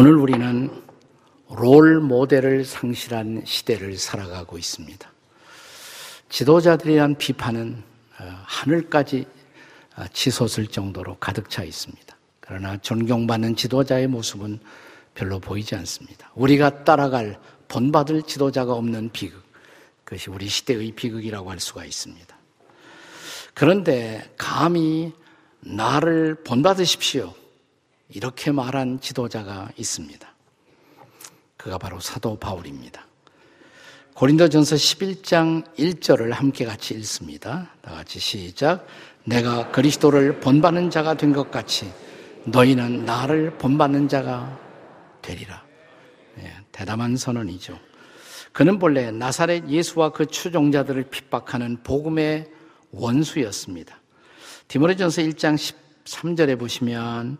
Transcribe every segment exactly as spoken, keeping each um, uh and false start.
오늘 우리는 롤 모델을 상실한 시대를 살아가고 있습니다. 지도자들에 대한 비판은 하늘까지 치솟을 정도로 가득 차 있습니다. 그러나 존경받는 지도자의 모습은 별로 보이지 않습니다. 우리가 따라갈, 본받을 지도자가 없는 비극, 그것이 우리 시대의 비극이라고 할 수가 있습니다. 그런데 감히 나를 본받으십시오, 이렇게 말한 지도자가 있습니다. 그가 바로 사도 바울입니다. 고린도전서 십일 장 일 절을 함께 같이 읽습니다. 다 같이 시작. 내가 그리스도를 본받는 자가 된 것 같이 너희는 나를 본받는 자가 되리라. 예, 대담한 선언이죠. 그는 본래 나사렛 예수와 그 추종자들을 핍박하는 복음의 원수였습니다. 디모데전서 일 장 십삼 절에 보시면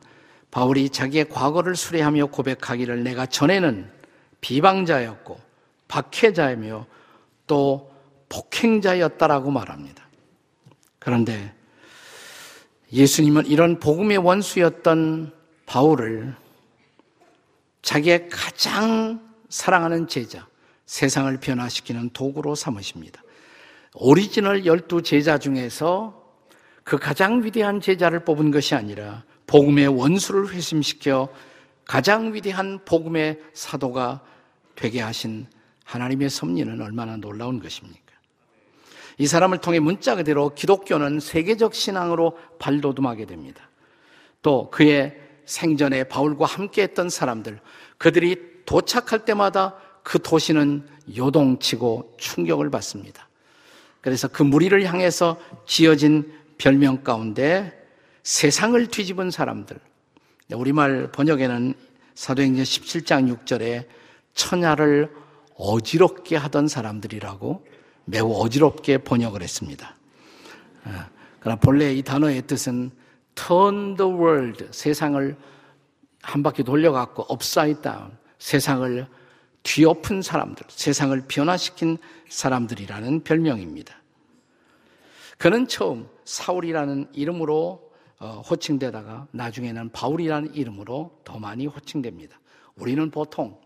바울이 자기의 과거를 수레하며 고백하기를 내가 전에는 비방자였고 박해자이며 또 폭행자였다라고 말합니다. 그런데 예수님은 이런 복음의 원수였던 바울을 자기의 가장 사랑하는 제자, 세상을 변화시키는 도구로 삼으십니다. 오리지널 열두 제자 중에서 그 가장 위대한 제자를 뽑은 것이 아니라 복음의 원수를 회심시켜 가장 위대한 복음의 사도가 되게 하신 하나님의 섭리는 얼마나 놀라운 것입니까? 이 사람을 통해 문자 그대로 기독교는 세계적 신앙으로 발돋움하게 됩니다. 또 그의 생전에 바울과 함께했던 사람들, 그들이 도착할 때마다 그 도시는 요동치고 충격을 받습니다. 그래서 그 무리를 향해서 지어진 별명 가운데 세상을 뒤집은 사람들, 우리말 번역에는 사도행전 십칠 장 육 절에 천하를 어지럽게 하던 사람들이라고 매우 어지럽게 번역을 했습니다. 그러나 본래 이 단어의 뜻은 turn the world, 세상을 한 바퀴 돌려갖고 upside down, 세상을 뒤엎은 사람들, 세상을 변화시킨 사람들이라는 별명입니다. 그는 처음 사울이라는 이름으로 호칭되다가 나중에는 바울이라는 이름으로 더 많이 호칭됩니다. 우리는 보통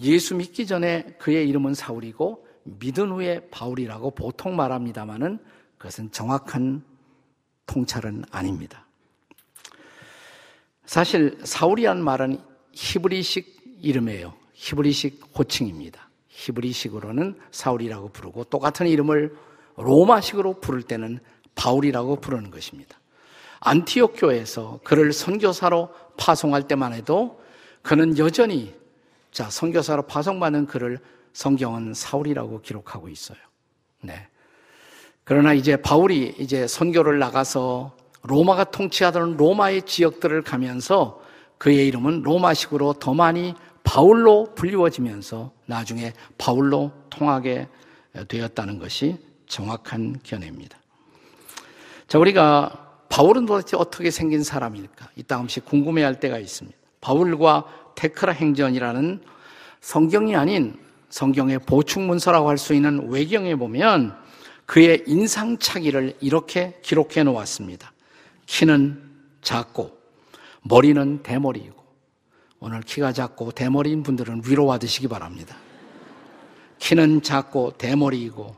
예수 믿기 전에 그의 이름은 사울이고 믿은 후에 바울이라고 보통 말합니다마는 그것은 정확한 통찰은 아닙니다. 사실 사울이란 말은 히브리식 이름이에요. 히브리식 호칭입니다. 히브리식으로는 사울이라고 부르고 똑같은 이름을 로마식으로 부를 때는 바울이라고 부르는 것입니다. 안티옥 교회에서 그를 선교사로 파송할 때만 해도 그는 여전히 자 선교사로 파송받는 그를 성경은 사울이라고 기록하고 있어요. 네. 그러나 이제 바울이 이제 선교를 나가서 로마가 통치하던 로마의 지역들을 가면서 그의 이름은 로마식으로 더 많이 바울로 불리워지면서 나중에 바울로 통하게 되었다는 것이 정확한 견해입니다. 자, 우리가 바울은 도대체 어떻게 생긴 사람일까? 이따금씩 궁금해할 때가 있습니다. 바울과 테크라 행전이라는 성경이 아닌 성경의 보충문서라고 할 수 있는 외경에 보면 그의 인상착의를 이렇게 기록해 놓았습니다. 키는 작고 머리는 대머리이고, 오늘 키가 작고 대머리인 분들은 위로와 드시기 바랍니다. 키는 작고 대머리이고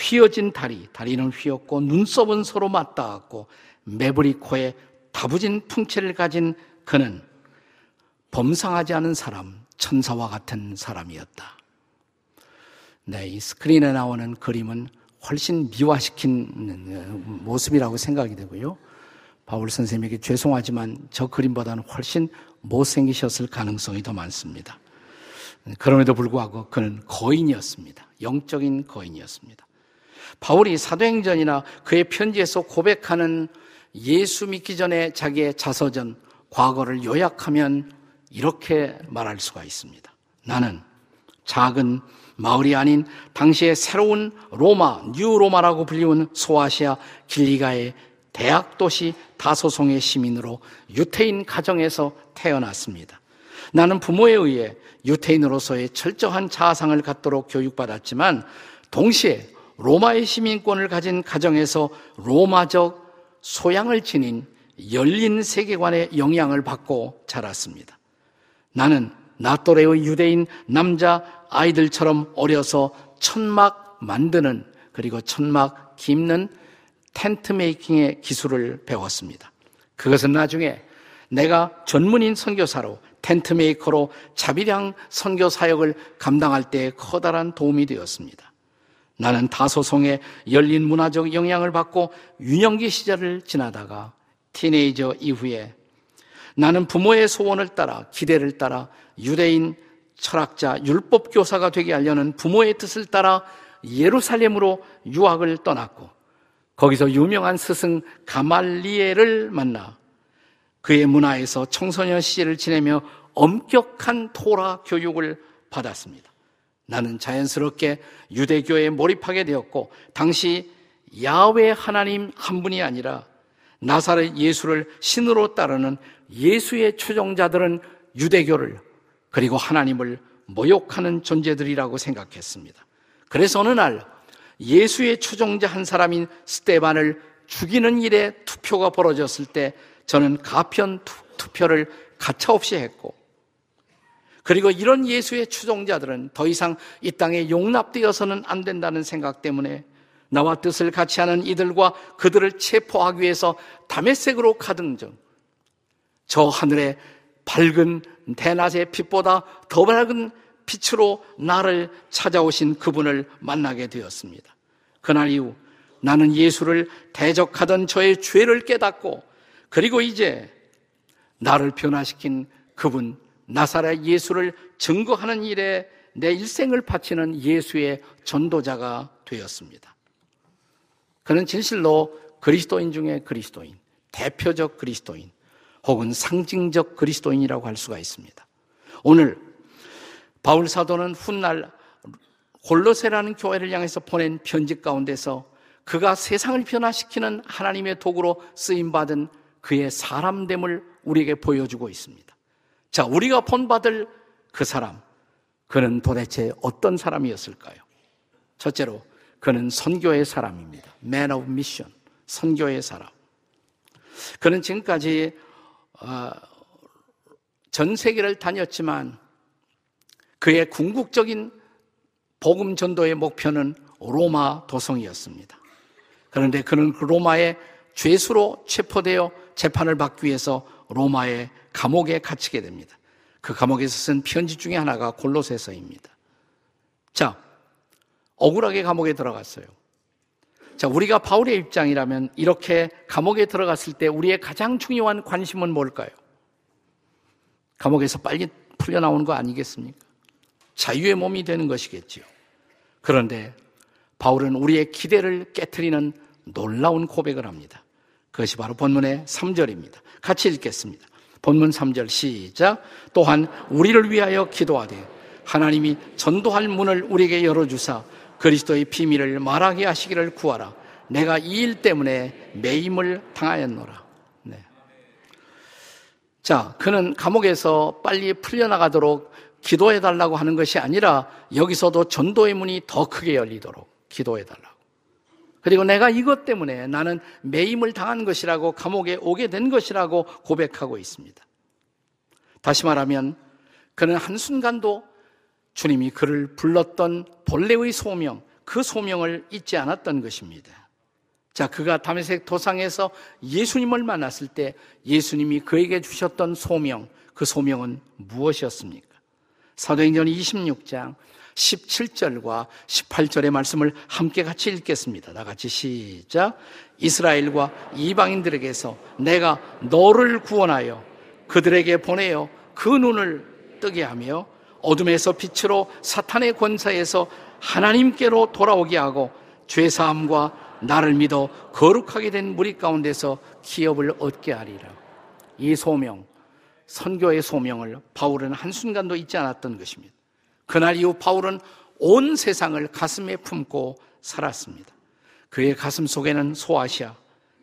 휘어진 다리, 다리는 휘었고 눈썹은 서로 맞닿았고 매부리 코에 다부진 풍채를 가진 그는 범상하지 않은 사람, 천사와 같은 사람이었다. 네, 이 스크린에 나오는 그림은 훨씬 미화시킨 모습이라고 생각이 되고요. 바울 선생님에게 죄송하지만 저 그림보다는 훨씬 못생기셨을 가능성이 더 많습니다. 그럼에도 불구하고 그는 거인이었습니다. 영적인 거인이었습니다. 바울이 사도행전이나 그의 편지에서 고백하는 예수 믿기 전에 자기의 자서전, 과거를 요약하면 이렇게 말할 수가 있습니다. 나는 작은 마을이 아닌 당시의 새로운 로마, 뉴로마라고 불리운 소아시아 길리가의 대학도시 다소송의 시민으로 유태인 가정에서 태어났습니다. 나는 부모에 의해 유태인으로서의 철저한 자아상을 갖도록 교육받았지만 동시에 로마의 시민권을 가진 가정에서 로마적 소양을 지닌 열린 세계관의 영향을 받고 자랐습니다. 나는 나 또래의 유대인 남자 아이들처럼 어려서 천막 만드는 그리고 천막 깁는 텐트 메이킹의 기술을 배웠습니다. 그것은 나중에 내가 전문인 선교사로 텐트 메이커로 자비량 선교 사역을 감당할 때 커다란 도움이 되었습니다. 나는 다소송의 열린 문화적 영향을 받고 유년기 시절을 지나다가 티네이저 이후에 나는 부모의 소원을 따라 기대를 따라 유대인 철학자 율법교사가 되게 하려는 부모의 뜻을 따라 예루살렘으로 유학을 떠났고 거기서 유명한 스승 가말리엘을 만나 그의 문화에서 청소년 시절을 지내며 엄격한 토라 교육을 받았습니다. 나는 자연스럽게 유대교에 몰입하게 되었고 당시 야훼 하나님 한 분이 아니라 나사렛 예수를 신으로 따르는 예수의 추종자들은 유대교를 그리고 하나님을 모욕하는 존재들이라고 생각했습니다. 그래서 어느 날 예수의 추종자 한 사람인 스데반을 죽이는 일에 투표가 벌어졌을 때 저는 가편 투표를 가차없이 했고 그리고 이런 예수의 추종자들은 더 이상 이 땅에 용납되어서는 안 된다는 생각 때문에 나와 뜻을 같이 하는 이들과 그들을 체포하기 위해서 다메섹으로 가던 중 저 하늘의 밝은 대낮의 빛보다 더 밝은 빛으로 나를 찾아오신 그분을 만나게 되었습니다. 그날 이후 나는 예수를 대적하던 저의 죄를 깨닫고 그리고 이제 나를 변화시킨 그분 나사렛 예수를 증거하는 일에 내 일생을 바치는 예수의 전도자가 되었습니다. 그는 진실로 그리스도인 중에 그리스도인, 대표적 그리스도인 혹은 상징적 그리스도인이라고 할 수가 있습니다. 오늘 바울 사도는 훗날 골로새라는 교회를 향해서 보낸 편지 가운데서 그가 세상을 변화시키는 하나님의 도구로 쓰임받은 그의 사람됨을 우리에게 보여주고 있습니다. 자, 우리가 본받을 그 사람, 그는 도대체 어떤 사람이었을까요? 첫째로, 그는 선교의 사람입니다. Man of Mission, 선교의 사람. 그는 지금까지 어, 전 세계를 다녔지만 그의 궁극적인 복음 전도의 목표는 로마 도성이었습니다. 그런데 그는 그 로마의 죄수로 체포되어 재판을 받기 위해서 로마의 감옥에 갇히게 됩니다. 그 감옥에서 쓴 편지 중에 하나가 골로새서입니다. 자, 억울하게 감옥에 들어갔어요. 자, 우리가 바울의 입장이라면 이렇게 감옥에 들어갔을 때 우리의 가장 중요한 관심은 뭘까요? 감옥에서 빨리 풀려나오는 거 아니겠습니까? 자유의 몸이 되는 것이겠지요. 그런데 바울은 우리의 기대를 깨트리는 놀라운 고백을 합니다. 그것이 바로 본문의 삼 절입니다. 같이 읽겠습니다. 본문 삼 절 시작. 또한 우리를 위하여 기도하되 하나님이 전도할 문을 우리에게 열어주사 그리스도의 비밀을 말하게 하시기를 구하라. 내가 이 일 때문에 매임을 당하였노라. 네. 자, 그는 감옥에서 빨리 풀려나가도록 기도해달라고 하는 것이 아니라 여기서도 전도의 문이 더 크게 열리도록 기도해달라고. 그리고 내가 이것 때문에 나는 매임을 당한 것이라고 감옥에 오게 된 것이라고 고백하고 있습니다. 다시 말하면 그는 한순간도 주님이 그를 불렀던 본래의 소명, 그 소명을 잊지 않았던 것입니다. 자, 그가 다메섹 도상에서 예수님을 만났을 때 예수님이 그에게 주셨던 소명, 그 소명은 무엇이었습니까? 사도행전 이십육 장 십칠 절과 십팔 절의 말씀을 함께 같이 읽겠습니다. 다 같이 시작. 이스라엘과 이방인들에게서 내가 너를 구원하여 그들에게 보내어 그 눈을 뜨게 하며 어둠에서 빛으로 사탄의 권세에서 하나님께로 돌아오게 하고 죄사함과 나를 믿어 거룩하게 된 무리 가운데서 기업을 얻게 하리라. 이 소명, 선교의 소명을 바울은 한순간도 잊지 않았던 것입니다. 그날 이후 바울은 온 세상을 가슴에 품고 살았습니다. 그의 가슴 속에는 소아시아,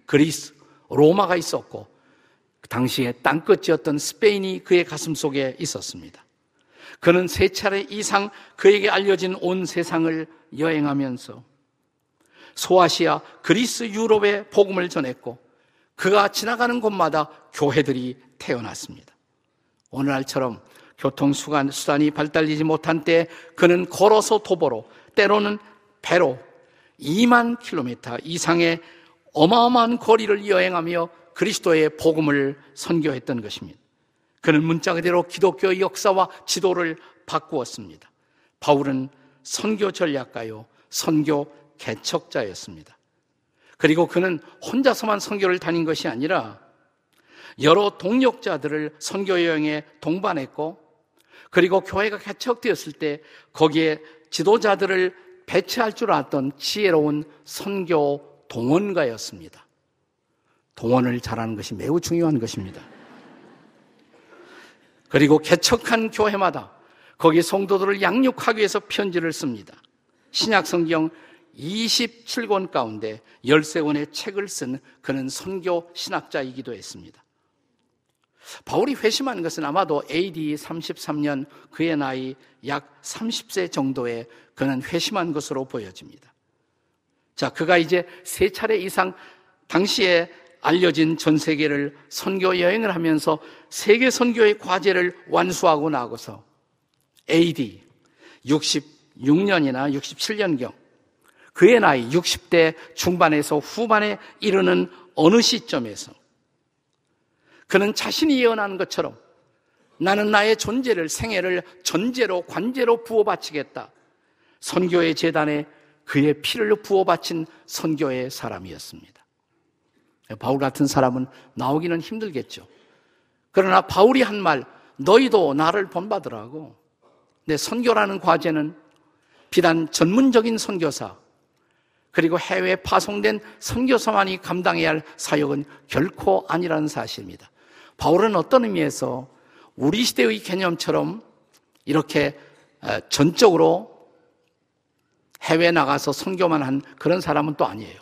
그리스, 로마가 있었고 당시에 땅끝이었던 스페인이 그의 가슴 속에 있었습니다. 그는 세 차례 이상 그에게 알려진 온 세상을 여행하면서 소아시아, 그리스, 유럽에 복음을 전했고 그가 지나가는 곳마다 교회들이 태어났습니다. 오늘날처럼 교통수단이 발달되지 못한 때 그는 걸어서 도보로, 때로는 배로 이만 킬로미터 이상의 어마어마한 거리를 여행하며 그리스도의 복음을 선교했던 것입니다. 그는 문자 그대로 기독교의 역사와 지도를 바꾸었습니다. 바울은 선교 전략가요, 선교 개척자였습니다. 그리고 그는 혼자서만 선교를 다닌 것이 아니라 여러 동역자들을 선교 여행에 동반했고, 그리고 교회가 개척되었을 때 거기에 지도자들을 배치할 줄 알았던 지혜로운 선교 동원가였습니다. 동원을 잘하는 것이 매우 중요한 것입니다. 그리고 개척한 교회마다 거기 성도들을 양육하기 위해서 편지를 씁니다. 신약성경 이십칠 권 가운데 십삼 권의 책을 쓴 그는 선교 신학자이기도 했습니다. 바울이 회심한 것은 아마도 에이디 삼십삼 년 그의 나이 약 삼십 세 정도에 그는 회심한 것으로 보여집니다. 자, 그가 이제 세 차례 이상 당시에 알려진 전 세계를 선교 여행을 하면서 세계 선교의 과제를 완수하고 나고서 에이디 육십육 년이나 육십칠 년경 그의 나이 육십 대 중반에서 후반에 이르는 어느 시점에서 그는 자신이 예언한 것처럼 나는 나의 존재를, 생애를 전제로, 관제로 부어바치겠다. 선교의 재단에 그의 피를 부어바친 선교의 사람이었습니다. 바울 같은 사람은 나오기는 힘들겠죠. 그러나 바울이 한 말, 너희도 나를 본받으라고. 내 선교라는 과제는 비단 전문적인 선교사, 그리고 해외에 파송된 선교사만이 감당해야 할 사역은 결코 아니라는 사실입니다. 바울은 어떤 의미에서 우리 시대의 개념처럼 이렇게 전적으로 해외에 나가서 선교만 한 그런 사람은 또 아니에요.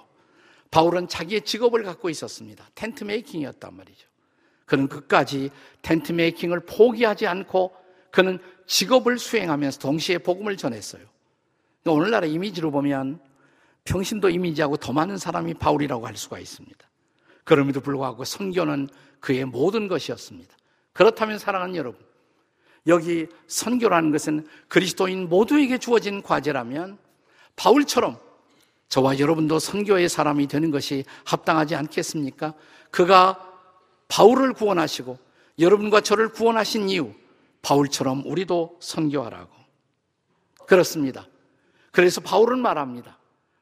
바울은 자기의 직업을 갖고 있었습니다. 텐트 메이킹이었단 말이죠. 그는 끝까지 텐트 메이킹을 포기하지 않고 그는 직업을 수행하면서 동시에 복음을 전했어요. 그러니까 오늘날의 이미지로 보면 평신도 이미지하고 더 많은 사람이 바울이라고 할 수가 있습니다. 그럼에도 불구하고 선교는 그의 모든 것이었습니다. 그렇다면 사랑하는 여러분, 여기 선교라는 것은 그리스도인 모두에게 주어진 과제라면 바울처럼 저와 여러분도 선교의 사람이 되는 것이 합당하지 않겠습니까? 그가 바울을 구원하시고 여러분과 저를 구원하신 이유, 바울처럼 우리도 선교하라고. 그렇습니다. 그래서 바울은 말합니다.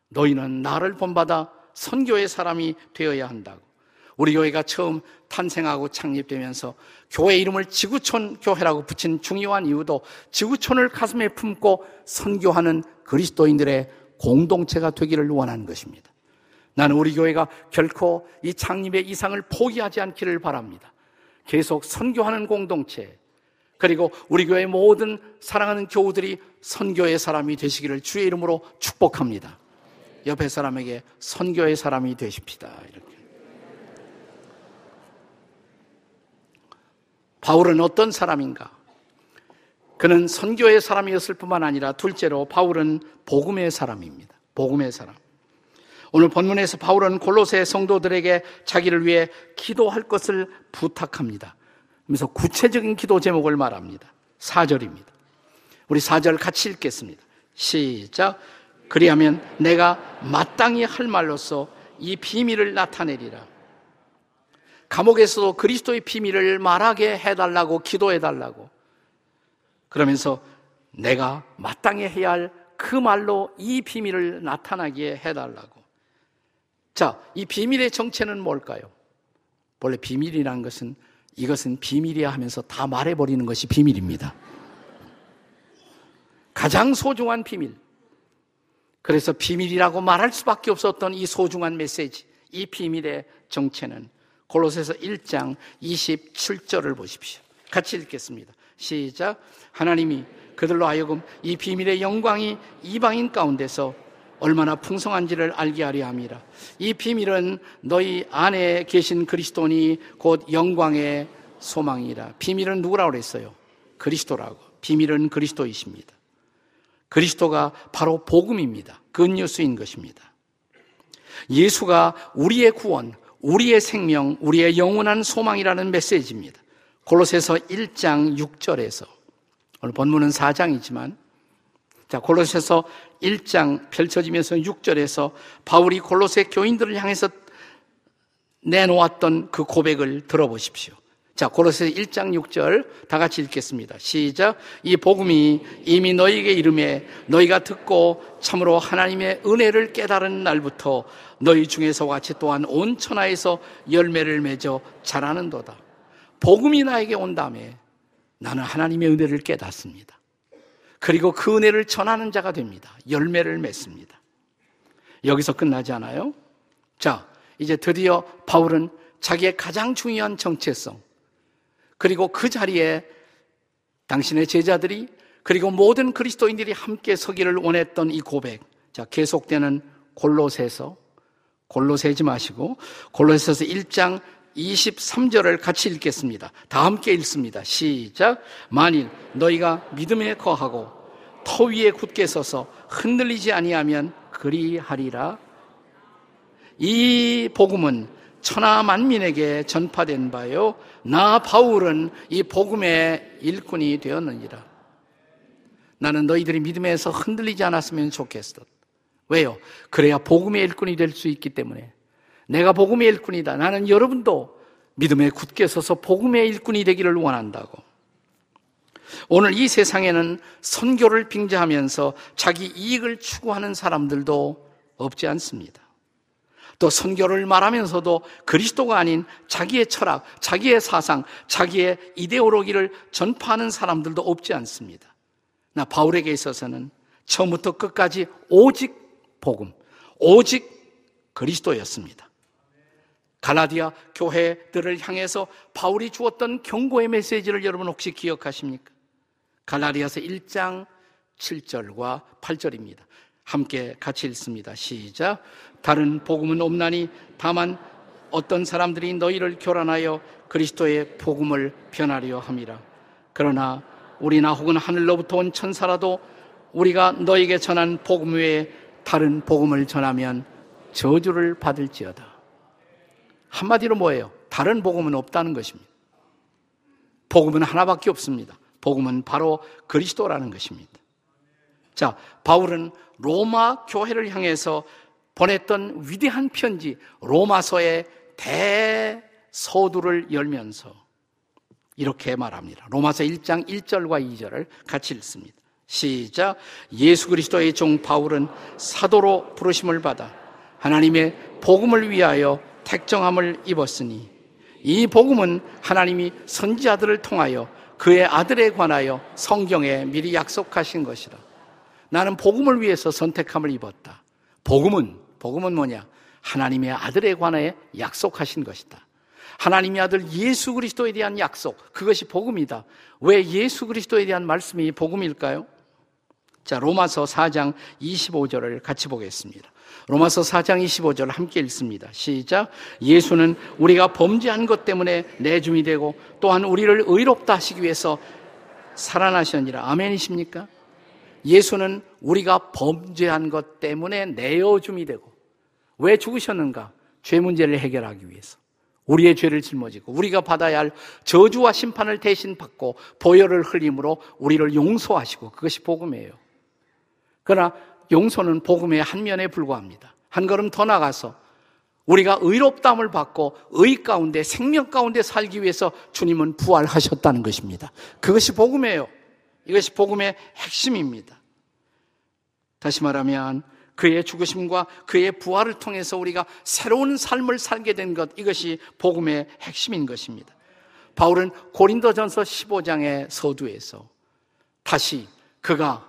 너희는 나를 본받아 선교의 사람이 되어야 한다고. 우리 교회가 처음 탄생하고 창립되면서 교회 이름을 지구촌 교회라고 붙인 중요한 이유도 지구촌을 가슴에 품고 선교하는 그리스도인들의 공동체가 되기를 원한 것입니다. 나는 우리 교회가 결코 이 창립의 이상을 포기하지 않기를 바랍니다. 계속 선교하는 공동체, 그리고 우리 교회 모든 사랑하는 교우들이 선교의 사람이 되시기를 주의 이름으로 축복합니다. 옆에 사람에게 선교의 사람이 되십시다. 이렇게. 바울은 어떤 사람인가? 그는 선교의 사람이었을 뿐만 아니라 둘째로 바울은 복음의 사람입니다. 복음의 사람. 오늘 본문에서 바울은 골로새 성도들에게 자기를 위해 기도할 것을 부탁합니다. 그래서 구체적인 기도 제목을 말합니다. 사 절입니다. 우리 사 절 같이 읽겠습니다. 시작. 그리하면 내가 마땅히 할 말로서 이 비밀을 나타내리라. 감옥에서도 그리스도의 비밀을 말하게 해달라고 기도해달라고. 그러면서 내가 마땅히 해야 할 그 말로 이 비밀을 나타나게 해달라고. 자, 이 비밀의 정체는 뭘까요? 원래 비밀이라는 것은 이것은 비밀이야 하면서 다 말해버리는 것이 비밀입니다. 가장 소중한 비밀. 그래서 비밀이라고 말할 수밖에 없었던 이 소중한 메시지, 이 비밀의 정체는 골로새서 일 장 이십칠 절을 보십시오. 같이 읽겠습니다. 시작. 하나님이 그들로 하여금 이 비밀의 영광이 이방인 가운데서 얼마나 풍성한지를 알게 하려 함이라. 이 비밀은 너희 안에 계신 그리스도니 곧 영광의 소망이라. 비밀은 누구라고 그랬어요? 그리스도라고. 비밀은 그리스도이십니다. 그리스도가 바로 복음입니다. 굿뉴스인 것입니다. 예수가 우리의 구원, 우리의 생명, 우리의 영원한 소망이라는 메시지입니다. 골로새서 일 장 육 절에서 오늘 본문은 사 장이지만 자 골로새서 일 장 펼쳐지면서 육 절에서 바울이 골로새 교인들을 향해서 내놓았던 그 고백을 들어보십시오. 자 골로새서 일 장 육 절 다 같이 읽겠습니다. 시작. 이 복음이 이미 너희에게 이름에 너희가 듣고 참으로 하나님의 은혜를 깨달은 날부터 너희 중에서 같이 또한 온 천하에서 열매를 맺어 자라는도다. 복음이 나에게 온 다음에 나는 하나님의 은혜를 깨닫습니다. 그리고 그 은혜를 전하는 자가 됩니다. 열매를 맺습니다. 여기서 끝나지 않아요? 자 이제 드디어 바울은 자기의 가장 중요한 정체성 그리고 그 자리에 당신의 제자들이 그리고 모든 그리스도인들이 함께 서기를 원했던 이 고백 자 계속되는 골로새서 골로새지 마시고 골로새서 일 장 이십삼 절을 같이 읽겠습니다. 다 함께 읽습니다. 시작. 만일 너희가 믿음에 거하고 터 위에 굳게 서서 흔들리지 아니하면 그리하리라. 이 복음은 천하 만민에게 전파된 바요 나 바울은 이 복음의 일꾼이 되었느니라. 나는 너희들이 믿음에서 흔들리지 않았으면 좋겠어. 왜요? 그래야 복음의 일꾼이 될 수 있기 때문에. 내가 복음의 일꾼이다. 나는 여러분도 믿음에 굳게 서서 복음의 일꾼이 되기를 원한다고. 오늘 이 세상에는 선교를 빙자하면서 자기 이익을 추구하는 사람들도 없지 않습니다. 또 선교를 말하면서도 그리스도가 아닌 자기의 철학, 자기의 사상, 자기의 이데올로기를 전파하는 사람들도 없지 않습니다. 나 바울에게 있어서는 처음부터 끝까지 오직 복음, 오직 그리스도였습니다. 갈라디아 교회들을 향해서 바울이 주었던 경고의 메시지를 여러분 혹시 기억하십니까? 갈라디아서 일 장 칠 절과 팔 절입니다. 함께 같이 읽습니다. 시작. 다른 복음은 없나니 다만 어떤 사람들이 너희를 교란하여 그리스도의 복음을 변하려 함이라. 그러나 우리나 혹은 하늘로부터 온 천사라도 우리가 너에게 전한 복음 외에 다른 복음을 전하면 저주를 받을지어다. 한마디로 뭐예요? 다른 복음은 없다는 것입니다. 복음은 하나밖에 없습니다. 복음은 바로 그리스도라는 것입니다. 자, 바울은 로마 교회를 향해서 보냈던 위대한 편지 로마서의 대서두를 열면서 이렇게 말합니다. 로마서 일 장 일 절과 이 절을 같이 읽습니다. 시작. 예수 그리스도의 종 바울은 사도로 부르심을 받아 하나님의 복음을 위하여 택정함을 입었으니 이 복음은 하나님이 선지자들을 통하여 그의 아들에 관하여 성경에 미리 약속하신 것이라. 나는 복음을 위해서 선택함을 입었다. 복음은 복음은 뭐냐? 하나님의 아들에 관하여 약속하신 것이다. 하나님의 아들 예수 그리스도에 대한 약속, 그것이 복음이다. 왜 예수 그리스도에 대한 말씀이 복음일까요? 자, 로마서 사 장 이십오 절을 같이 보겠습니다. 로마서 사 장 이십오 절 함께 읽습니다. 시작. 예수는 우리가 범죄한 것 때문에 내줌이 되고 또한 우리를 의롭다 하시기 위해서 살아나셨느니라. 아멘이십니까? 예수는 우리가 범죄한 것 때문에 내어줌이 되고 왜 죽으셨는가? 죄 문제를 해결하기 위해서 우리의 죄를 짊어지고 우리가 받아야 할 저주와 심판을 대신 받고 보혈을 흘림으로 우리를 용서하시고 그것이 복음이에요. 그러나 용서는 복음의 한 면에 불과합니다. 한 걸음 더 나가서 우리가 의롭다함을 받고 의 가운데 생명 가운데 살기 위해서 주님은 부활하셨다는 것입니다. 그것이 복음이에요. 이것이 복음의 핵심입니다. 다시 말하면 그의 죽으심과 그의 부활을 통해서 우리가 새로운 삶을 살게 된 것, 이것이 복음의 핵심인 것입니다. 바울은 고린도전서 십오 장의 서두에서 다시 그가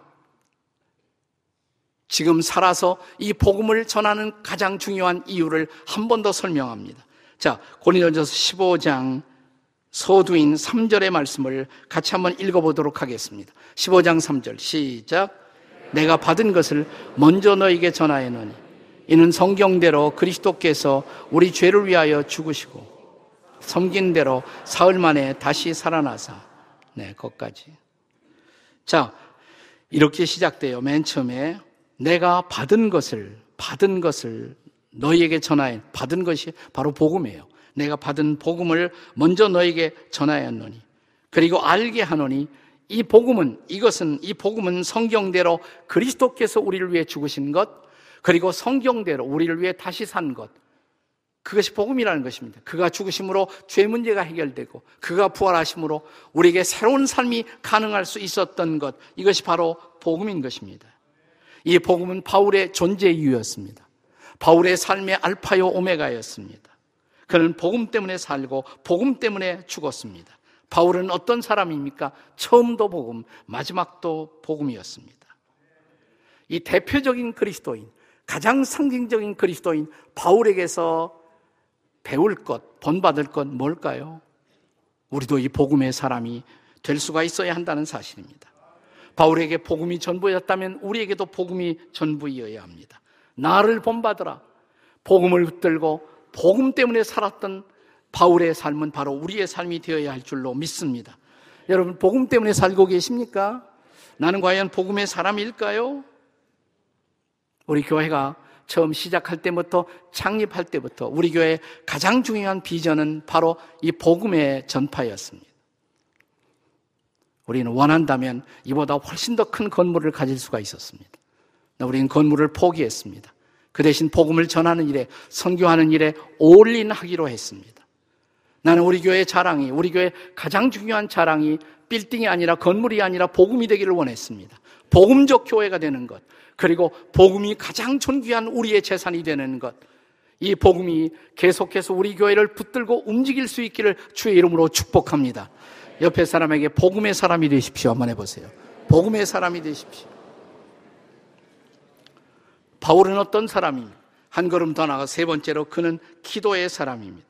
지금 살아서 이 복음을 전하는 가장 중요한 이유를 한 번 더 설명합니다. 자, 고린도전서 십오 장 서두인 삼 절의 말씀을 같이 한번 읽어보도록 하겠습니다. 십오 장 삼 절 시작. 내가 받은 것을 먼저 너에게 전하였노니 이는 성경대로 그리스도께서 우리 죄를 위하여 죽으시고 섬긴 대로 사흘 만에 다시 살아나사. 네, 거기까지. 자, 이렇게 시작돼요. 맨 처음에 내가 받은 것을, 받은 것을 너희에게 전하여, 받은 것이 바로 복음이에요. 내가 받은 복음을 먼저 너희에게 전하였노니, 그리고 알게 하노니, 이 복음은, 이것은, 이 복음은 성경대로 그리스도께서 우리를 위해 죽으신 것, 그리고 성경대로 우리를 위해 다시 산 것, 그것이 복음이라는 것입니다. 그가 죽으심으로 죄 문제가 해결되고, 그가 부활하심으로 우리에게 새로운 삶이 가능할 수 있었던 것, 이것이 바로 복음인 것입니다. 이 복음은 바울의 존재 이유였습니다. 바울의 삶의 알파요 오메가였습니다. 그는 복음 때문에 살고 복음 때문에 죽었습니다. 바울은 어떤 사람입니까? 처음도 복음, 마지막도 복음이었습니다. 이 대표적인 그리스도인, 가장 상징적인 그리스도인 바울에게서 배울 것, 본받을 건 뭘까요? 우리도 이 복음의 사람이 될 수가 있어야 한다는 사실입니다. 바울에게 복음이 전부였다면 우리에게도 복음이 전부이어야 합니다. 나를 본받으라. 복음을 붙들고 복음 때문에 살았던 바울의 삶은 바로 우리의 삶이 되어야 할 줄로 믿습니다. 여러분, 복음 때문에 살고 계십니까? 나는 과연 복음의 사람일까요? 우리 교회가 처음 시작할 때부터, 창립할 때부터 우리 교회의 가장 중요한 비전은 바로 이 복음의 전파였습니다. 우리는 원한다면 이보다 훨씬 더 큰 건물을 가질 수가 있었습니다. 우리는 건물을 포기했습니다. 그 대신 복음을 전하는 일에, 선교하는 일에 올인하기로 했습니다. 나는 우리 교회의 자랑이, 우리 교회의 가장 중요한 자랑이 빌딩이 아니라, 건물이 아니라 복음이 되기를 원했습니다. 복음적 교회가 되는 것, 그리고 복음이 가장 존귀한 우리의 재산이 되는 것, 이 복음이 계속해서 우리 교회를 붙들고 움직일 수 있기를 주의 이름으로 축복합니다. 옆에 사람에게 복음의 사람이 되십시오. 한번 해보세요. 복음의 사람이 되십시오. 바울은 어떤 사람입니까? 한 걸음 더 나가 세 번째로 그는 기도의 사람입니다.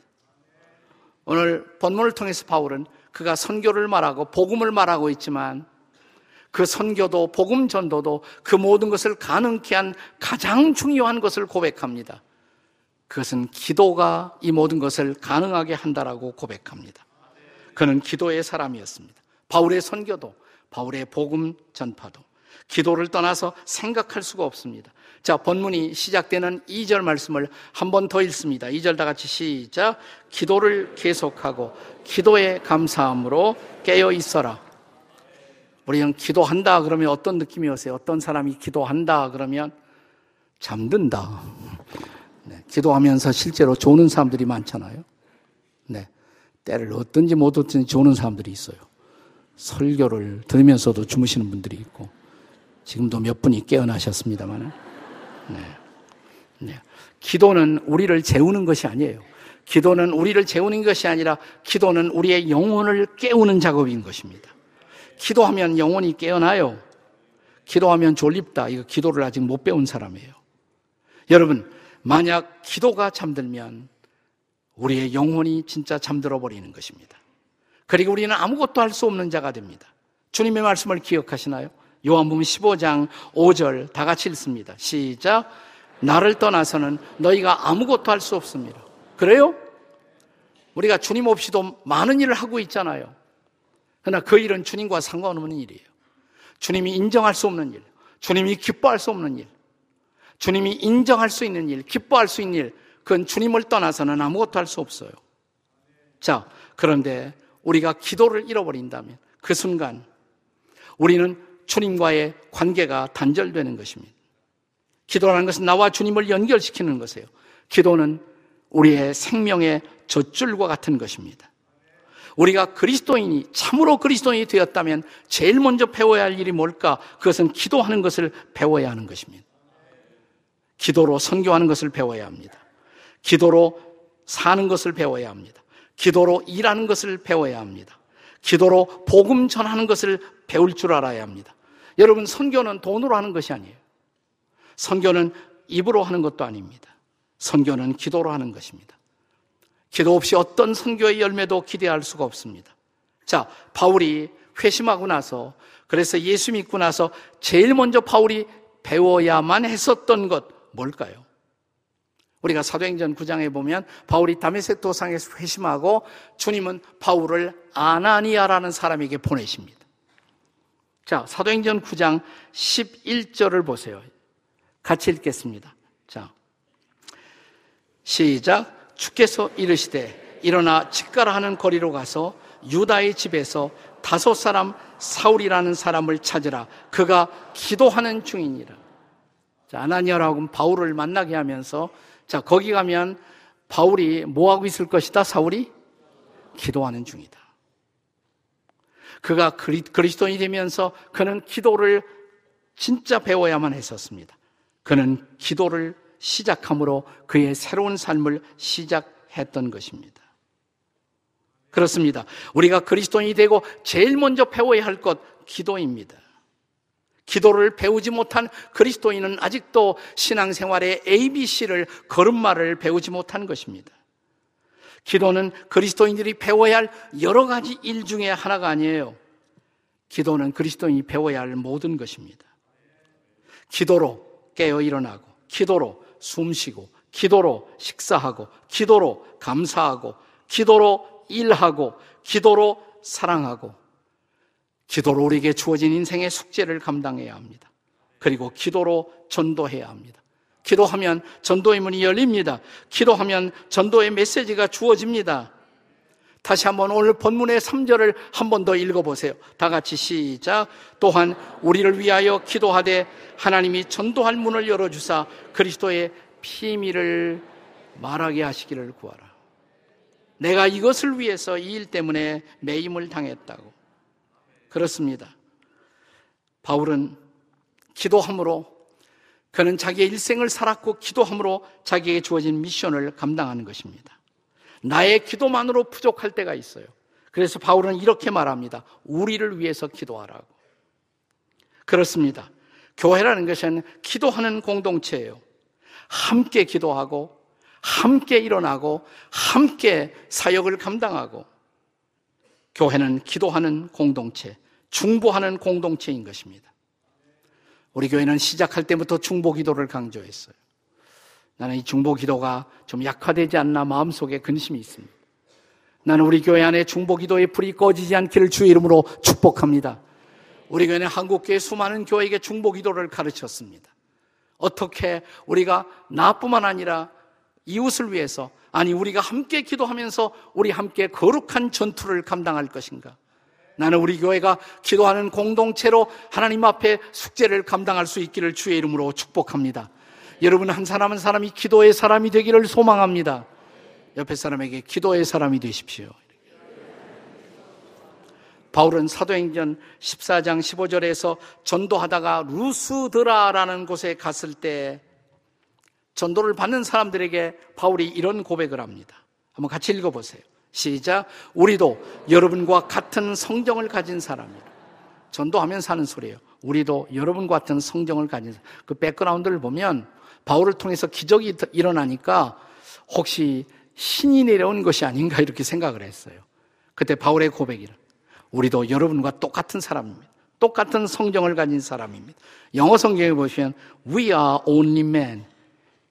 오늘 본문을 통해서 바울은 그가 선교를 말하고 복음을 말하고 있지만, 그 선교도 복음 전도도 그 모든 것을 가능케 한 가장 중요한 것을 고백합니다. 그것은 기도가 이 모든 것을 가능하게 한다라고 고백합니다. 그는 기도의 사람이었습니다. 바울의 선교도, 바울의 복음 전파도 기도를 떠나서 생각할 수가 없습니다. 자, 본문이 시작되는 이 절 말씀을 한 번 더 읽습니다. 이 절 다 같이 시작. 기도를 계속하고 기도의 감사함으로 깨어 있어라. 우리는 기도한다 그러면 어떤 느낌이 오세요? 어떤 사람이 기도한다 그러면 잠든다. 네, 기도하면서 실제로 조는 사람들이 많잖아요. 네, 때를 얻든지 못 얻든지 조는 사람들이 있어요. 설교를 들으면서도 주무시는 분들이 있고, 지금도 몇 분이 깨어나셨습니다만. 네. 네. 기도는 우리를 재우는 것이 아니에요. 기도는 우리를 재우는 것이 아니라 기도는 우리의 영혼을 깨우는 작업인 것입니다. 기도하면 영혼이 깨어나요. 기도하면 졸립다. 이거 기도를 아직 못 배운 사람이에요. 여러분, 만약 기도가 잠들면 우리의 영혼이 진짜 잠들어 버리는 것입니다. 그리고 우리는 아무것도 할 수 없는 자가 됩니다. 주님의 말씀을 기억하시나요? 요한복음 십오 장 오 절 다 같이 읽습니다. 시작. 나를 떠나서는 너희가 아무것도 할 수 없습니다. 그래요? 우리가 주님 없이도 많은 일을 하고 있잖아요. 그러나 그 일은 주님과 상관없는 일이에요. 주님이 인정할 수 없는 일, 주님이 기뻐할 수 없는 일, 주님이 인정할 수 있는 일, 기뻐할 수 있는 일, 그건 주님을 떠나서는 아무것도 할 수 없어요. 자, 그런데 우리가 기도를 잃어버린다면 그 순간 우리는 주님과의 관계가 단절되는 것입니다. 기도라는 것은 나와 주님을 연결시키는 것이에요. 기도는 우리의 생명의 젖줄과 같은 것입니다. 우리가 그리스도인이, 참으로 그리스도인이 되었다면 제일 먼저 배워야 할 일이 뭘까? 그것은 기도하는 것을 배워야 하는 것입니다. 기도로 선교하는 것을 배워야 합니다. 기도로 사는 것을 배워야 합니다. 기도로 일하는 것을 배워야 합니다. 기도로 복음 전하는 것을 배울 줄 알아야 합니다. 여러분, 선교는 돈으로 하는 것이 아니에요. 선교는 입으로 하는 것도 아닙니다. 선교는 기도로 하는 것입니다. 기도 없이 어떤 선교의 열매도 기대할 수가 없습니다. 자, 바울이 회심하고 나서, 그래서 예수 믿고 나서 제일 먼저 바울이 배워야만 했었던 것 뭘까요? 우리가 사도행전 구 장에 보면 바울이 다메섹 도상에서 회심하고 주님은 바울을 아나니아라는 사람에게 보내십니다. 자, 사도행전 구 장 십일 절을 보세요. 같이 읽겠습니다. 자, 시작. 주께서 이르시되 일어나 직가라 하는 거리로 가서 유다의 집에서 다섯 사람 사울이라는 사람을 찾으라. 그가 기도하는 중이니라. 자, 아나니아하고 바울을 만나게 하면서, 자, 거기 가면 바울이 뭐하고 있을 것이다? 사울이 기도하는 중이다. 그가 그리, 그리스도인이 되면서 그는 기도를 진짜 배워야만 했었습니다. 그는 기도를 시작함으로 그의 새로운 삶을 시작했던 것입니다. 그렇습니다. 우리가 그리스도인이 되고 제일 먼저 배워야 할 것, 기도입니다. 기도를 배우지 못한 그리스도인은 아직도 신앙생활의 에이비씨를, 걸음마를 배우지 못한 것입니다. 기도는 그리스도인들이 배워야 할 여러 가지 일 중에 하나가 아니에요. 기도는 그리스도인이 배워야 할 모든 것입니다. 기도로 깨어 일어나고, 기도로 숨쉬고, 기도로 식사하고, 기도로 감사하고, 기도로 일하고, 기도로 사랑하고, 기도로 우리에게 주어진 인생의 숙제를 감당해야 합니다. 그리고 기도로 전도해야 합니다. 기도하면 전도의 문이 열립니다. 기도하면 전도의 메시지가 주어집니다. 다시 한번 오늘 본문의 삼 절을 한 번 더 읽어보세요. 다 같이 시작. 또한 우리를 위하여 기도하되 하나님이 전도할 문을 열어주사 그리스도의 비밀을 말하게 하시기를 구하라. 내가 이것을 위해서 이 일 때문에 매임을 당했다고. 그렇습니다. 바울은 기도함으로, 그는 자기의 일생을 살았고 기도함으로 자기에게 주어진 미션을 감당하는 것입니다. 나의 기도만으로 부족할 때가 있어요. 그래서 바울은 이렇게 말합니다. 우리를 위해서 기도하라고. 그렇습니다. 교회라는 것은 기도하는 공동체예요. 함께 기도하고, 함께 일어나고, 함께 사역을 감당하고. 교회는 기도하는 공동체, 중보하는 공동체인 것입니다. 우리 교회는 시작할 때부터 중보 기도를 강조했어요. 나는 이 중보 기도가 좀 약화되지 않나 마음속에 근심이 있습니다. 나는 우리 교회 안에 중보 기도의 불이 꺼지지 않기를 주의 이름으로 축복합니다. 우리 교회는 한국교회 수많은 교회에게 중보 기도를 가르쳤습니다. 어떻게 우리가 나뿐만 아니라 이웃을 위해서, 아니 우리가 함께 기도하면서 우리 함께 거룩한 전투를 감당할 것인가. 나는 우리 교회가 기도하는 공동체로 하나님 앞에 숙제를 감당할 수 있기를 주의 이름으로 축복합니다. 여러분 한 사람 한 사람이 기도의 사람이 되기를 소망합니다. 옆에 사람에게 기도의 사람이 되십시오. 바울은 사도행전 십사 장 십오 절에서 전도하다가 루스드라라는 곳에 갔을 때 전도를 받는 사람들에게 바울이 이런 고백을 합니다. 한번 같이 읽어보세요. 시작. 우리도 여러분과 같은 성정을 가진 사람이라. 전도하면 사는 소리예요. 우리도 여러분과 같은 성정을 가진 사람. 그 백그라운드를 보면 바울을 통해서 기적이 일어나니까 혹시 신이 내려온 것이 아닌가 이렇게 생각을 했어요. 그때 바울의 고백이라. 우리도 여러분과 똑같은 사람입니다. 똑같은 성정을 가진 사람입니다. 영어 성경에 보시면 We are only men,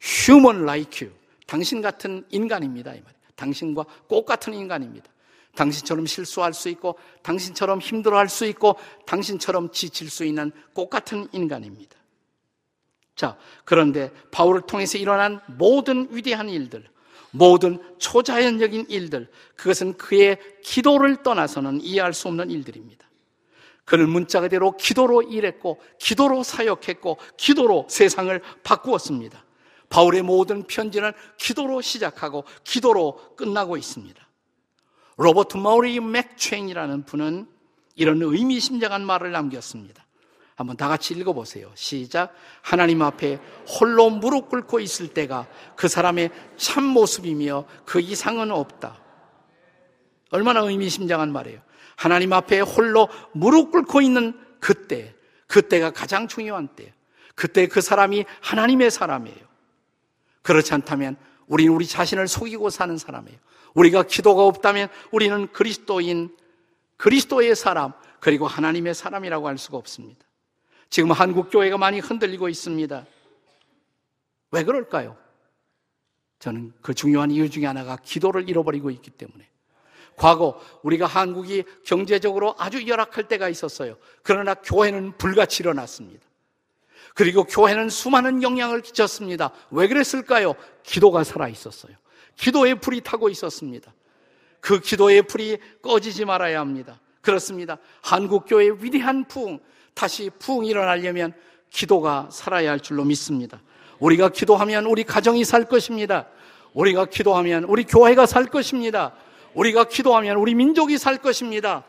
human like you. 당신 같은 인간입니다. 이 말이에요. 당신과 꼭 같은 인간입니다. 당신처럼 실수할 수 있고, 당신처럼 힘들어할 수 있고, 당신처럼 지칠 수 있는 꼭 같은 인간입니다. 자, 그런데 바울을 통해서 일어난 모든 위대한 일들, 모든 초자연적인 일들, 그것은 그의 기도를 떠나서는 이해할 수 없는 일들입니다. 그는 문자 그대로 기도로 일했고, 기도로 사역했고, 기도로 세상을 바꾸었습니다. 바울의 모든 편지는 기도로 시작하고 기도로 끝나고 있습니다. 로버트 머리 맥체인이라는 분은 이런 의미심장한 말을 남겼습니다. 한번 다 같이 읽어보세요. 시작. 하나님 앞에 홀로 무릎 꿇고 있을 때가 그 사람의 참모습이며 그 이상은 없다. 얼마나 의미심장한 말이에요. 하나님 앞에 홀로 무릎 꿇고 있는 그때, 그때가 가장 중요한 때예요. 그때 그 사람이 하나님의 사람이에요. 그렇지 않다면 우리는 우리 자신을 속이고 사는 사람이에요. 우리가 기도가 없다면 우리는 그리스도인, 그리스도의 사람, 그리고 하나님의 사람이라고 할 수가 없습니다. 지금 한국 교회가 많이 흔들리고 있습니다. 왜 그럴까요? 저는 그 중요한 이유 중에 하나가 기도를 잃어버리고 있기 때문에. 과거 우리가 한국이 경제적으로 아주 열악할 때가 있었어요. 그러나 교회는 불같이 일어났습니다. 그리고 교회는 수많은 영향을 끼쳤습니다. 왜 그랬을까요? 기도가 살아있었어요. 기도의 불이 타고 있었습니다. 그 기도의 불이 꺼지지 말아야 합니다. 그렇습니다. 한국교회의 위대한 부흥, 다시 부흥이 일어나려면 기도가 살아야 할 줄로 믿습니다. 우리가 기도하면 우리 가정이 살 것입니다. 우리가 기도하면 우리 교회가 살 것입니다. 우리가 기도하면 우리 민족이 살 것입니다.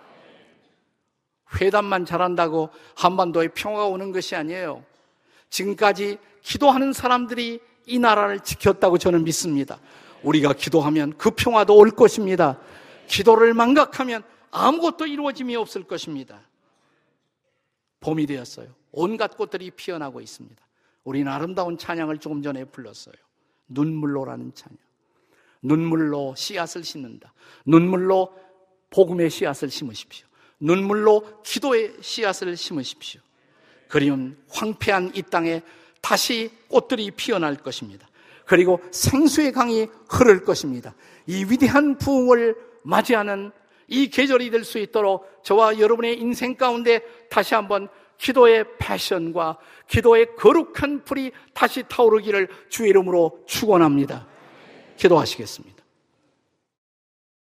회담만 잘한다고 한반도에 평화가 오는 것이 아니에요. 지금까지 기도하는 사람들이 이 나라를 지켰다고 저는 믿습니다. 우리가 기도하면 그 평화도 올 것입니다. 기도를 망각하면 아무것도 이루어짐이 없을 것입니다. 봄이 되었어요. 온갖 꽃들이 피어나고 있습니다. 우리는 아름다운 찬양을 조금 전에 불렀어요. 눈물로라는 찬양. 눈물로 씨앗을 심는다. 눈물로 복음의 씨앗을 심으십시오. 눈물로 기도의 씨앗을 심으십시오. 그리운 황폐한 이 땅에 다시 꽃들이 피어날 것입니다. 그리고 생수의 강이 흐를 것입니다. 이 위대한 부흥을 맞이하는 이 계절이 될 수 있도록 저와 여러분의 인생 가운데 다시 한번 기도의 패션과 기도의 거룩한 불이 다시 타오르기를 주의 이름으로 축원합니다. 기도하시겠습니다.